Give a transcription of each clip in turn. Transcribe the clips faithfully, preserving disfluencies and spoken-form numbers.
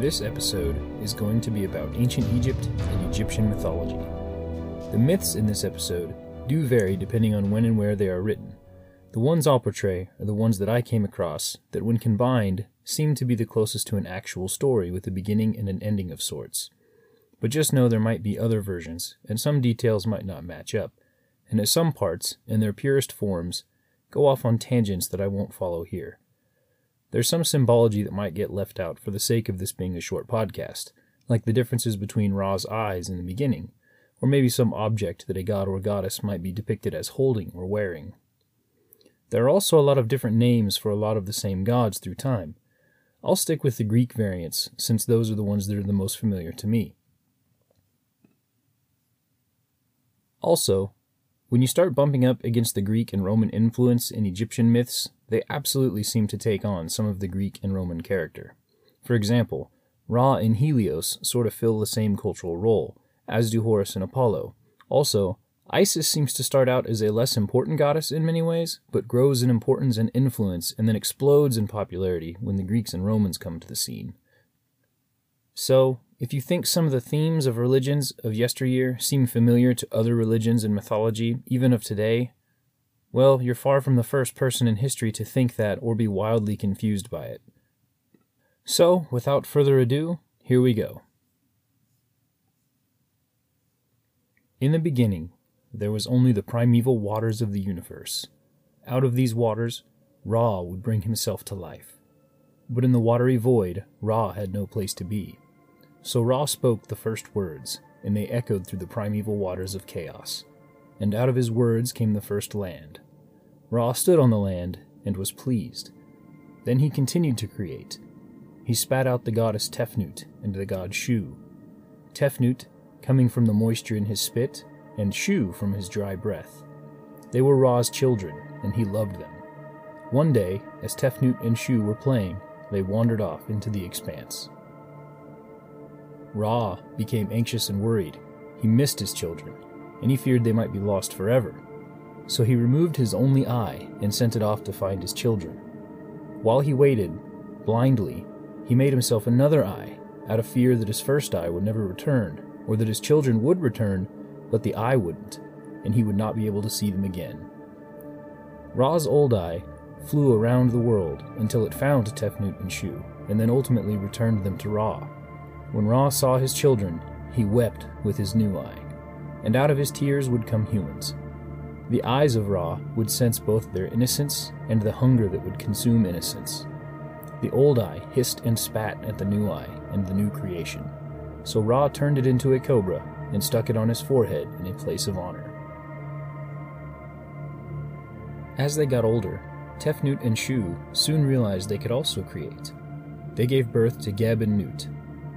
This episode is going to be about ancient Egypt and Egyptian mythology. The myths in this episode do vary depending on when and where they are written. The ones I'll portray are the ones that I came across that, when combined, seem to be the closest to an actual story with a beginning and an ending of sorts. But just know there might be other versions, and some details might not match up, and at some parts, in their purest forms, go off on tangents that I won't follow here. There's some symbology that might get left out for the sake of this being a short podcast, like the differences between Ra's eyes in the beginning, or maybe some object that a god or goddess might be depicted as holding or wearing. There are also a lot of different names for a lot of the same gods through time. I'll stick with the Greek variants, since those are the ones that are the most familiar to me. Also, when you start bumping up against the Greek and Roman influence in Egyptian myths, they absolutely seem to take on some of the Greek and Roman character. For example, Ra and Helios sort of fill the same cultural role, as do Horus and Apollo. Also, Isis seems to start out as a less important goddess in many ways, but grows in importance and influence, and then explodes in popularity when the Greeks and Romans come to the scene. So, if you think some of the themes of religions of yesteryear seem familiar to other religions and mythology, even of today, well, you're far from the first person in history to think that or be wildly confused by it. So, without further ado, here we go. In the beginning, there was only the primeval waters of the universe. Out of these waters, Ra would bring himself to life. But in the watery void, Ra had no place to be. So Ra spoke the first words, and they echoed through the primeval waters of chaos. And out of his words came the first land. Ra stood on the land and was pleased. Then he continued to create. He spat out the goddess Tefnut and the god Shu. Tefnut, coming from the moisture in his spit, and Shu from his dry breath. They were Ra's children, and he loved them. One day, as Tefnut and Shu were playing, they wandered off into the expanse. Ra became anxious and worried. He missed his children, and he feared they might be lost forever. So he removed his only eye and sent it off to find his children. While he waited, blindly, he made himself another eye, out of fear that his first eye would never return, or that his children would return, but the eye wouldn't, and he would not be able to see them again. Ra's old eye flew around the world until it found Tefnut and Shu, and then ultimately returned them to Ra. When Ra saw his children, he wept with his new eye, and out of his tears would come humans. The eyes of Ra would sense both their innocence and the hunger that would consume innocence. The old eye hissed and spat at the new eye and the new creation. So Ra turned it into a cobra and stuck it on his forehead in a place of honor. As they got older, Tefnut and Shu soon realized they could also create. They gave birth to Geb and Nut,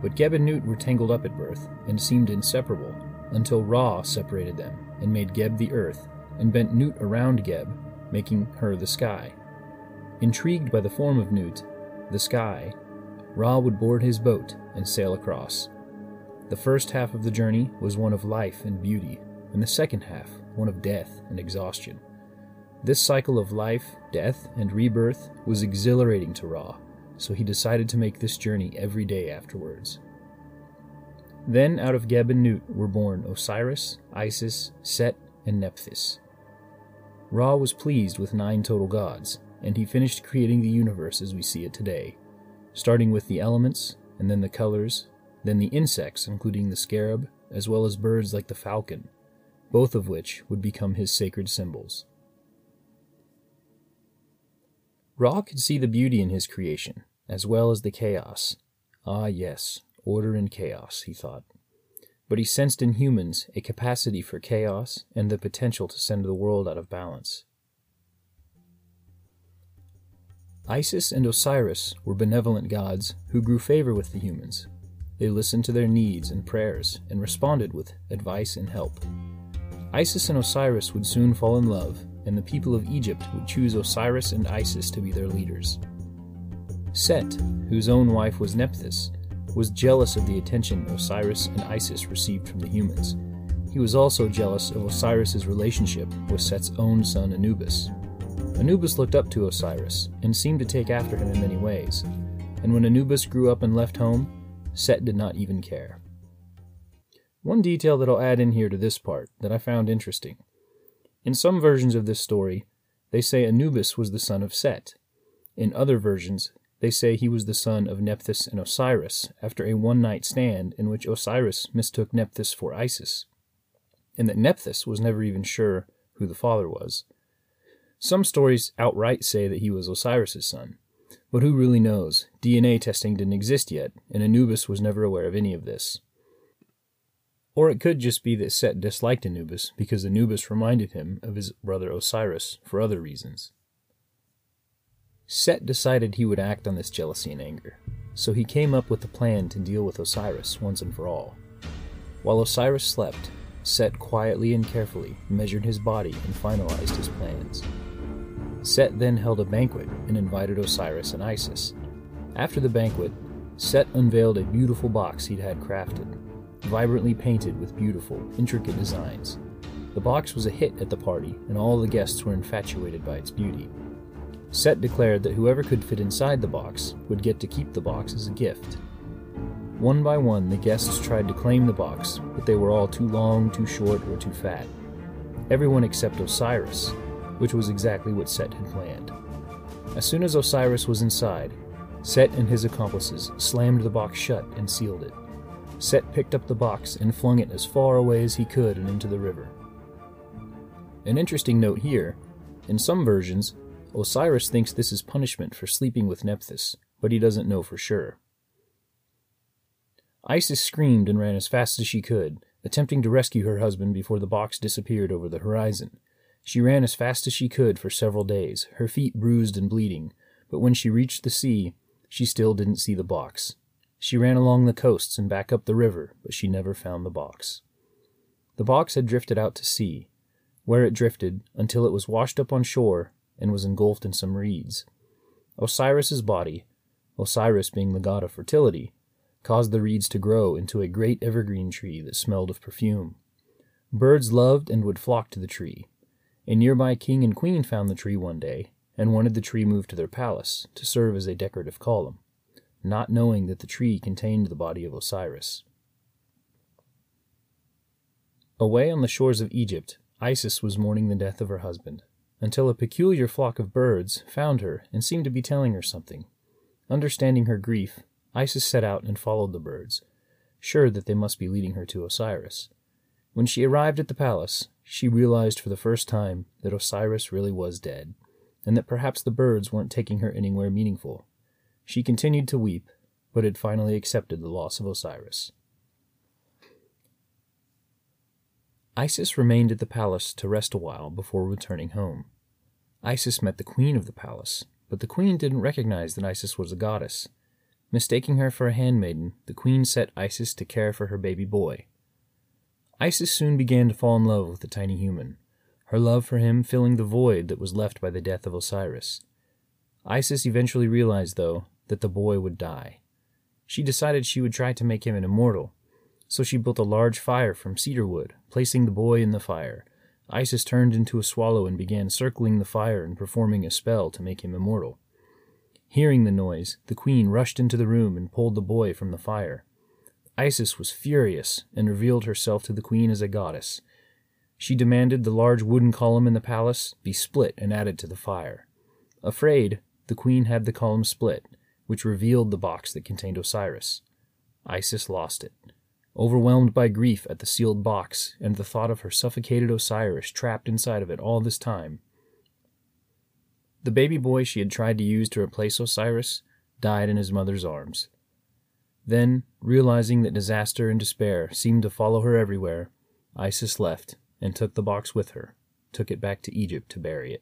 but Geb and Nut were tangled up at birth and seemed inseparable until Ra separated them and made Geb the earth and bent Nut around Geb, making her the sky. Intrigued by the form of Nut, the sky, Ra would board his boat and sail across. The first half of the journey was one of life and beauty, and the second half one of death and exhaustion. This cycle of life, death, and rebirth was exhilarating to Ra, so he decided to make this journey every day afterwards. Then out of Geb and Nut were born Osiris, Isis, Set, and Nephthys. Ra was pleased with nine total gods, and he finished creating the universe as we see it today, starting with the elements, and then the colors, then the insects including the scarab, as well as birds like the falcon, both of which would become his sacred symbols. Ra could see the beauty in his creation, as well as the chaos. Ah yes, order and chaos, he thought. But he sensed in humans a capacity for chaos and the potential to send the world out of balance. Isis and Osiris were benevolent gods who grew favor with the humans. They listened to their needs and prayers and responded with advice and help. Isis and Osiris would soon fall in love, and the people of Egypt would choose Osiris and Isis to be their leaders. Set, whose own wife was Nephthys, was jealous of the attention Osiris and Isis received from the humans. He was also jealous of Osiris' relationship with Set's own son Anubis. Anubis looked up to Osiris and seemed to take after him in many ways, and when Anubis grew up and left home, Set did not even care. One detail that I'll add in here to this part that I found interesting. In some versions of this story, they say Anubis was the son of Set. In other versions, they say he was the son of Nephthys and Osiris after a one-night stand in which Osiris mistook Nephthys for Isis, and that Nephthys was never even sure who the father was. Some stories outright say that he was Osiris' son, but who really knows? D N A testing didn't exist yet, and Anubis was never aware of any of this. Or it could just be that Set disliked Anubis because Anubis reminded him of his brother Osiris for other reasons. Set decided he would act on this jealousy and anger, so he came up with a plan to deal with Osiris once and for all. While Osiris slept, Set quietly and carefully measured his body and finalized his plans. Set then held a banquet and invited Osiris and Isis. After the banquet, Set unveiled a beautiful box he'd had crafted, vibrantly painted with beautiful, intricate designs. The box was a hit at the party, and all the guests were infatuated by its beauty. Set declared that whoever could fit inside the box would get to keep the box as a gift. One by one, the guests tried to claim the box, but they were all too long, too short, or too fat. Everyone except Osiris, which was exactly what Set had planned. As soon as Osiris was inside, Set and his accomplices slammed the box shut and sealed it. Set picked up the box and flung it as far away as he could and into the river. An interesting note here, in some versions, Osiris thinks this is punishment for sleeping with Nephthys, but he doesn't know for sure. Isis screamed and ran as fast as she could, attempting to rescue her husband before the box disappeared over the horizon. She ran as fast as she could for several days, her feet bruised and bleeding, but when she reached the sea, she still didn't see the box. She ran along the coasts and back up the river, but she never found the box. The box had drifted out to sea, where it drifted until it was washed up on shore and was engulfed in some reeds. Osiris's body, Osiris being the god of fertility, caused the reeds to grow into a great evergreen tree that smelled of perfume. Birds loved and would flock to the tree. A nearby king and queen found the tree one day and wanted the tree moved to their palace to serve as a decorative column, not knowing that the tree contained the body of Osiris. Away on the shores of Egypt, Isis was mourning the death of her husband, until a peculiar flock of birds found her and seemed to be telling her something. Understanding her grief, Isis set out and followed the birds, sure that they must be leading her to Osiris. When she arrived at the palace, she realized for the first time that Osiris really was dead, and that perhaps the birds weren't taking her anywhere meaningful. She continued to weep, but had finally accepted the loss of Osiris. Isis remained at the palace to rest a while before returning home. Isis met the queen of the palace, but the queen didn't recognize that Isis was a goddess. Mistaking her for a handmaiden, the queen set Isis to care for her baby boy. Isis soon began to fall in love with the tiny human, her love for him filling the void that was left by the death of Osiris. Isis eventually realized, though, that the boy would die. She decided she would try to make him an immortal, so she built a large fire from cedar wood, placing the boy in the fire. Isis turned into a swallow and began circling the fire and performing a spell to make him immortal. Hearing the noise, the queen rushed into the room and pulled the boy from the fire. Isis was furious and revealed herself to the queen as a goddess. She demanded the large wooden column in the palace be split and added to the fire. Afraid, the queen had the column split, which revealed the box that contained Osiris. Isis lost it. Overwhelmed by grief at the sealed box and the thought of her suffocated Osiris trapped inside of it all this time. The baby boy she had tried to use to replace Osiris died in his mother's arms. Then, realizing that disaster and despair seemed to follow her everywhere, Isis left and took the box with her, took it back to Egypt to bury it.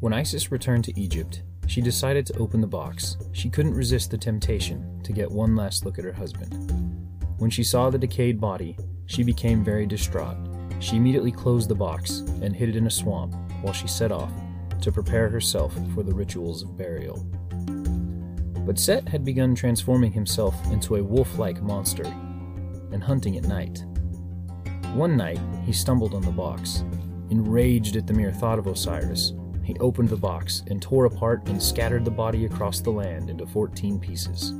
When Isis returned to Egypt, she decided to open the box. She couldn't resist the temptation to get one last look at her husband. When she saw the decayed body, she became very distraught. She immediately closed the box and hid it in a swamp while she set off to prepare herself for the rituals of burial. But Set had begun transforming himself into a wolf-like monster and hunting at night. One night, he stumbled on the box, enraged at the mere thought of Osiris. He opened the box and tore apart and scattered the body across the land into fourteen pieces.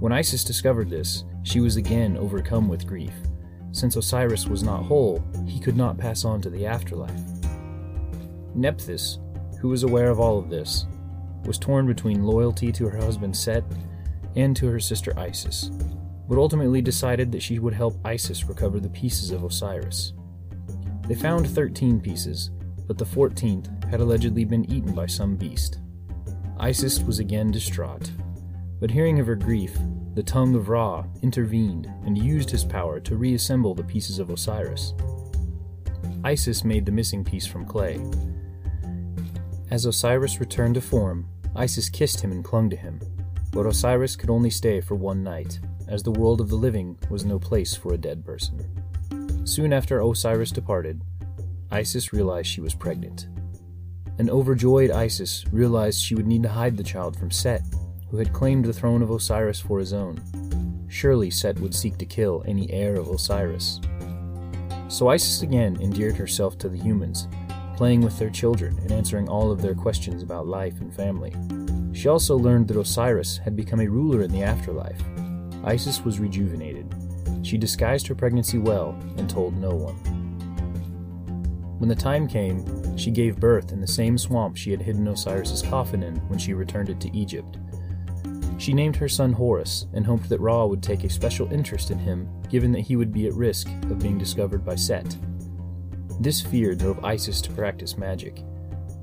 When Isis discovered this, she was again overcome with grief. Since Osiris was not whole, he could not pass on to the afterlife. Nephthys, who was aware of all of this, was torn between loyalty to her husband Set and to her sister Isis, but ultimately decided that she would help Isis recover the pieces of Osiris. They found thirteen pieces, but the fourteenth had allegedly been eaten by some beast. Isis was again distraught, but hearing of her grief, the tongue of Ra intervened and used his power to reassemble the pieces of Osiris. Isis made the missing piece from clay. As Osiris returned to form, Isis kissed him and clung to him, but Osiris could only stay for one night, as the world of the living was no place for a dead person. Soon after Osiris departed, Isis realized she was pregnant. An overjoyed Isis realized she would need to hide the child from Set, who had claimed the throne of Osiris for his own. Surely Set would seek to kill any heir of Osiris. So Isis again endeared herself to the humans, playing with their children and answering all of their questions about life and family. She also learned that Osiris had become a ruler in the afterlife. Isis was rejuvenated. She disguised her pregnancy well and told no one. When the time came, she gave birth in the same swamp she had hidden Osiris's coffin in when she returned it to Egypt. She named her son Horus and hoped that Ra would take a special interest in him, given that he would be at risk of being discovered by Set. This fear drove Isis to practice magic.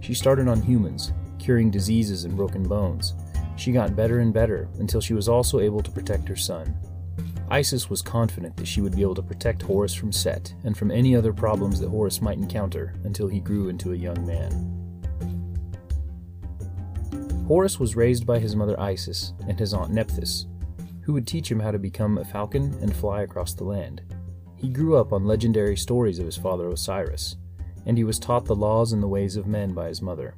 She started on humans, curing diseases and broken bones. She got better and better until she was also able to protect her son. Isis was confident that she would be able to protect Horus from Set and from any other problems that Horus might encounter until he grew into a young man. Horus was raised by his mother Isis and his aunt Nephthys, who would teach him how to become a falcon and fly across the land. He grew up on legendary stories of his father Osiris, and he was taught the laws and the ways of men by his mother.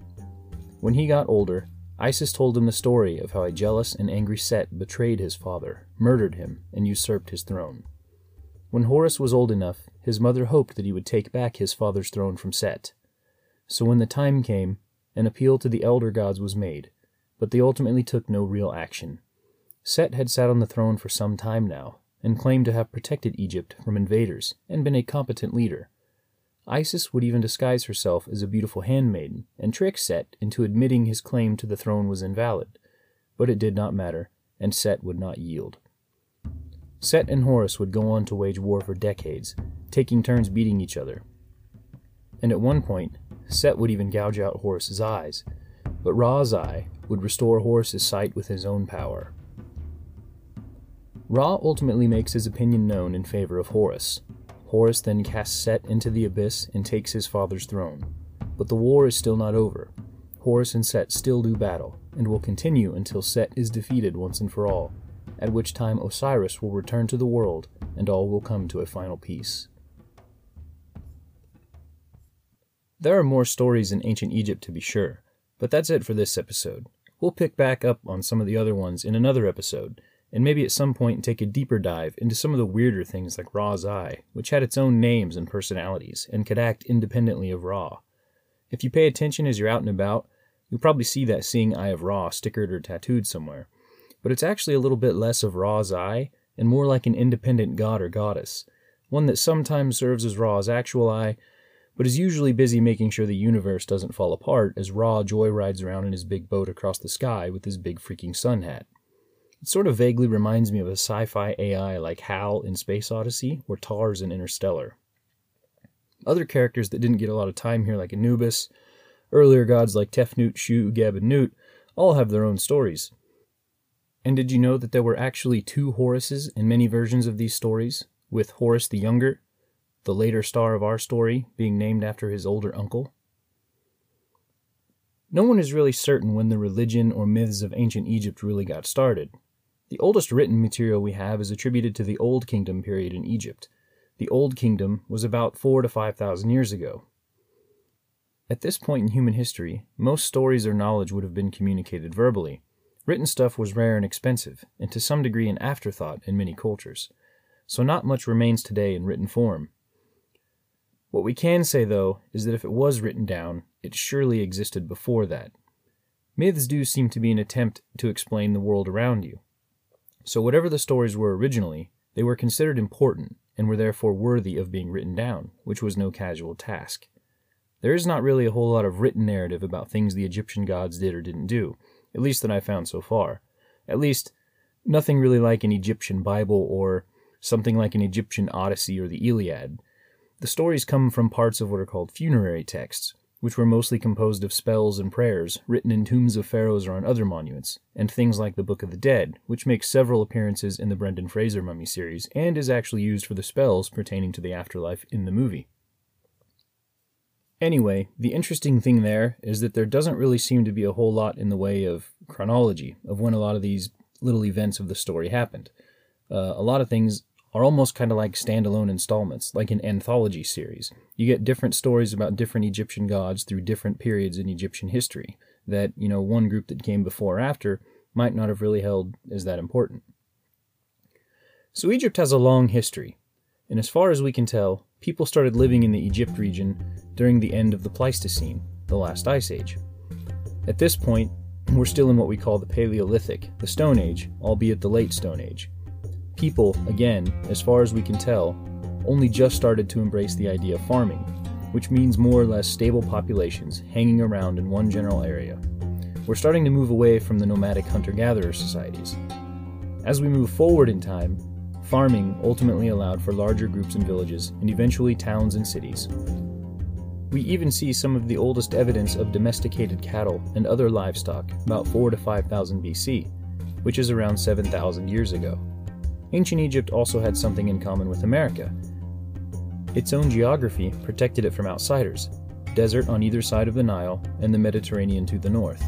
When he got older, Isis told him the story of how a jealous and angry Set betrayed his father, murdered him, and usurped his throne. When Horus was old enough, his mother hoped that he would take back his father's throne from Set. So when the time came, an appeal to the elder gods was made, but they ultimately took no real action. Set had sat on the throne for some time now, and claimed to have protected Egypt from invaders and been a competent leader. Isis would even disguise herself as a beautiful handmaiden and trick Set into admitting his claim to the throne was invalid, but it did not matter, and Set would not yield. Set and Horus would go on to wage war for decades, taking turns beating each other. And at one point, Set would even gouge out Horus's eyes, but Ra's eye would restore Horus's sight with his own power. Ra ultimately makes his opinion known in favor of Horus. Horus then casts Set into the abyss and takes his father's throne. But the war is still not over. Horus and Set still do battle, and will continue until Set is defeated once and for all, at which time Osiris will return to the world and all will come to a final peace. There are more stories in ancient Egypt to be sure, but that's it for this episode. We'll pick back up on some of the other ones in another episode, and maybe at some point take a deeper dive into some of the weirder things like Ra's Eye, which had its own names and personalities, and could act independently of Ra. If you pay attention as you're out and about, you'll probably see that Seeing Eye of Ra stickered or tattooed somewhere. But it's actually a little bit less of Ra's Eye, and more like an independent god or goddess, one that sometimes serves as Ra's actual eye, but is usually busy making sure the universe doesn't fall apart as Ra joyrides around in his big boat across the sky with his big freaking sun hat. It sort of vaguely reminds me of a sci-fi A I like HAL in Space Odyssey or TARS in Interstellar. Other characters that didn't get a lot of time here like Anubis, earlier gods like Tefnut, Shu, Geb, and Nut, all have their own stories. And did you know that there were actually two Horuses in many versions of these stories, with Horus the Younger, the later star of our story, being named after his older uncle? No one is really certain when the religion or myths of ancient Egypt really got started. The oldest written material we have is attributed to the Old Kingdom period in Egypt. The Old Kingdom was about four to five thousand years ago. At this point in human history, most stories or knowledge would have been communicated verbally. Written stuff was rare and expensive, and to some degree an afterthought in many cultures. So not much remains today in written form. What we can say, though, is that if it was written down, it surely existed before that. Myths do seem to be an attempt to explain the world around you. So whatever the stories were originally, they were considered important and were therefore worthy of being written down, which was no casual task. There is not really a whole lot of written narrative about things the Egyptian gods did or didn't do, at least that I've found so far. At least, nothing really like an Egyptian Bible or something like an Egyptian Odyssey or the Iliad. The stories come from parts of what are called funerary texts, which were mostly composed of spells and prayers written in tombs of pharaohs or on other monuments, and things like the Book of the Dead, which makes several appearances in the Brendan Fraser mummy series and is actually used for the spells pertaining to the afterlife in the movie. Anyway, the interesting thing there is that there doesn't really seem to be a whole lot in the way of chronology of when a lot of these little events of the story happened. Uh, a lot of things are almost kind of like standalone installments, like an anthology series. You get different stories about different Egyptian gods through different periods in Egyptian history that, you know, one group that came before or after might not have really held as that important. So Egypt has a long history, and as far as we can tell, people started living in the Egypt region during the end of the Pleistocene, the last ice age. At this point, we're still in what we call the Paleolithic, the Stone Age, albeit the Late Stone Age. People, again, as far as we can tell, only just started to embrace the idea of farming, which means more or less stable populations hanging around in one general area. We're starting to move away from the nomadic hunter-gatherer societies. As we move forward in time, farming ultimately allowed for larger groups and villages, and eventually towns and cities. We even see some of the oldest evidence of domesticated cattle and other livestock about four to five thousand B C, which is around seven thousand years ago. Ancient Egypt also had something in common with America. Its own geography protected it from outsiders, desert on either side of the Nile and the Mediterranean to the north.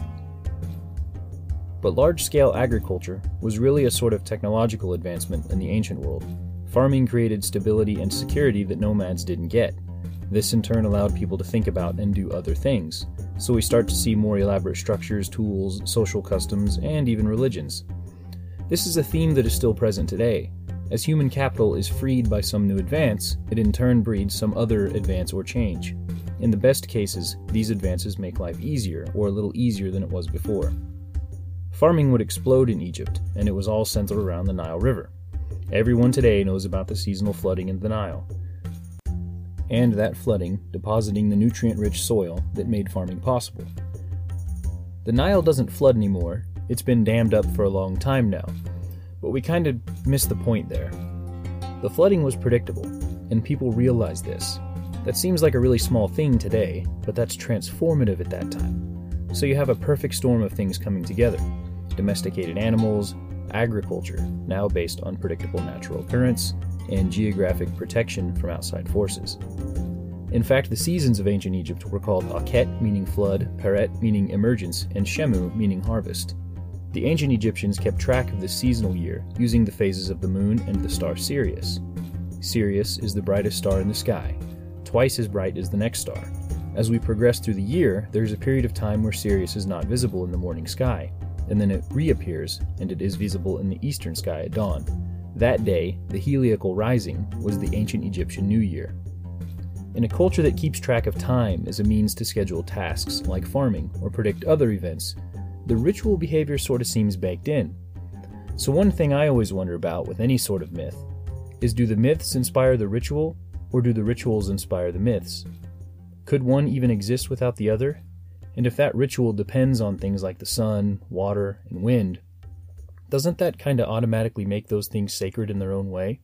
But large-scale agriculture was really a sort of technological advancement in the ancient world. Farming created stability and security that nomads didn't get. This in turn allowed people to think about and do other things, so we start to see more elaborate structures, tools, social customs, and even religions. This is a theme that is still present today. As human capital is freed by some new advance, it in turn breeds some other advance or change. In the best cases, these advances make life easier, or a little easier than it was before. Farming would explode in Egypt, and it was all centered around the Nile River. Everyone today knows about the seasonal flooding in the Nile, and that flooding depositing the nutrient-rich soil that made farming possible. The Nile doesn't flood anymore, it's been dammed up for a long time now, but we kind of missed the point there. The flooding was predictable, and people realized this. That seems like a really small thing today, but that's transformative at that time. So you have a perfect storm of things coming together. Domesticated animals, agriculture, now based on predictable natural occurrence, and geographic protection from outside forces. In fact, the seasons of ancient Egypt were called Akhet, meaning flood, Peret, meaning emergence, and Shemu, meaning harvest. The ancient Egyptians kept track of the seasonal year using the phases of the moon and the star Sirius. Sirius is the brightest star in the sky, twice as bright as the next star. As we progress through the year, there is a period of time where Sirius is not visible in the morning sky, and then it reappears and it is visible in the eastern sky at dawn. That day, the heliacal rising was the ancient Egyptian New Year. In a culture that keeps track of time as a means to schedule tasks like farming or predict other events, the ritual behavior sort of seems baked in. So one thing I always wonder about with any sort of myth is, do the myths inspire the ritual, or do the rituals inspire the myths? Could one even exist without the other? And if that ritual depends on things like the sun, water, and wind, doesn't that kind of automatically make those things sacred in their own way?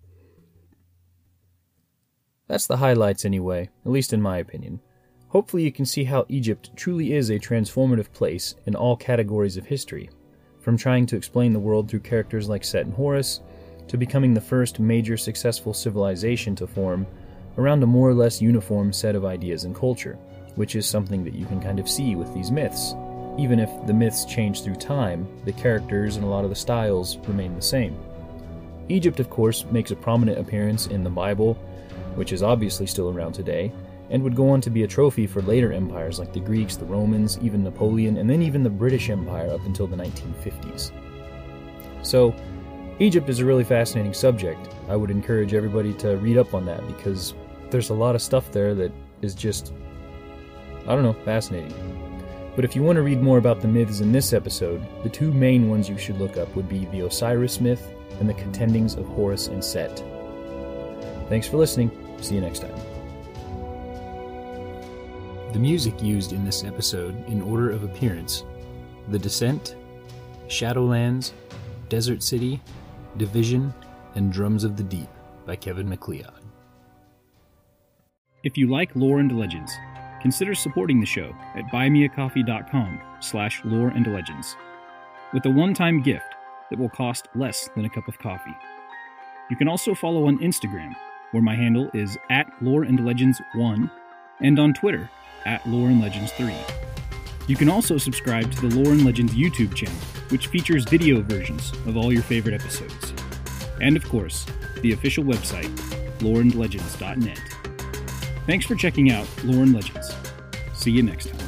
That's the highlights anyway, at least in my opinion. Hopefully you can see how Egypt truly is a transformative place in all categories of history, from trying to explain the world through characters like Set and Horus, to becoming the first major successful civilization to form around a more or less uniform set of ideas and culture, which is something that you can kind of see with these myths. Even if the myths change through time, the characters and a lot of the styles remain the same. Egypt, of course, makes a prominent appearance in the Bible, which is obviously still around today, and would go on to be a trophy for later empires like the Greeks, the Romans, even Napoleon, and then even the British Empire up until the nineteen fifties. So, Egypt is a really fascinating subject. I would encourage everybody to read up on that, because there's a lot of stuff there that is just, I don't know, fascinating. But if you want to read more about the myths in this episode, the two main ones you should look up would be the Osiris myth and the contendings of Horus and Set. Thanks for listening. See you next time. The music used in this episode in order of appearance: The Descent, Shadowlands, Desert City, Division, and Drums of the Deep by Kevin MacLeod. If you like lore and legends, consider supporting the show at buymeacoffee.com slash lore and legends with a one-time gift that will cost less than a cup of coffee. You can also follow on Instagram, where my handle is at lore and legends one, and on Twitter at lore and legends three. You can also subscribe to the Lore and Legends YouTube channel, which features video versions of all your favorite episodes. And of course, the official website, lore and legends dot net. Thanks for checking out Lore and Legends. See you next time.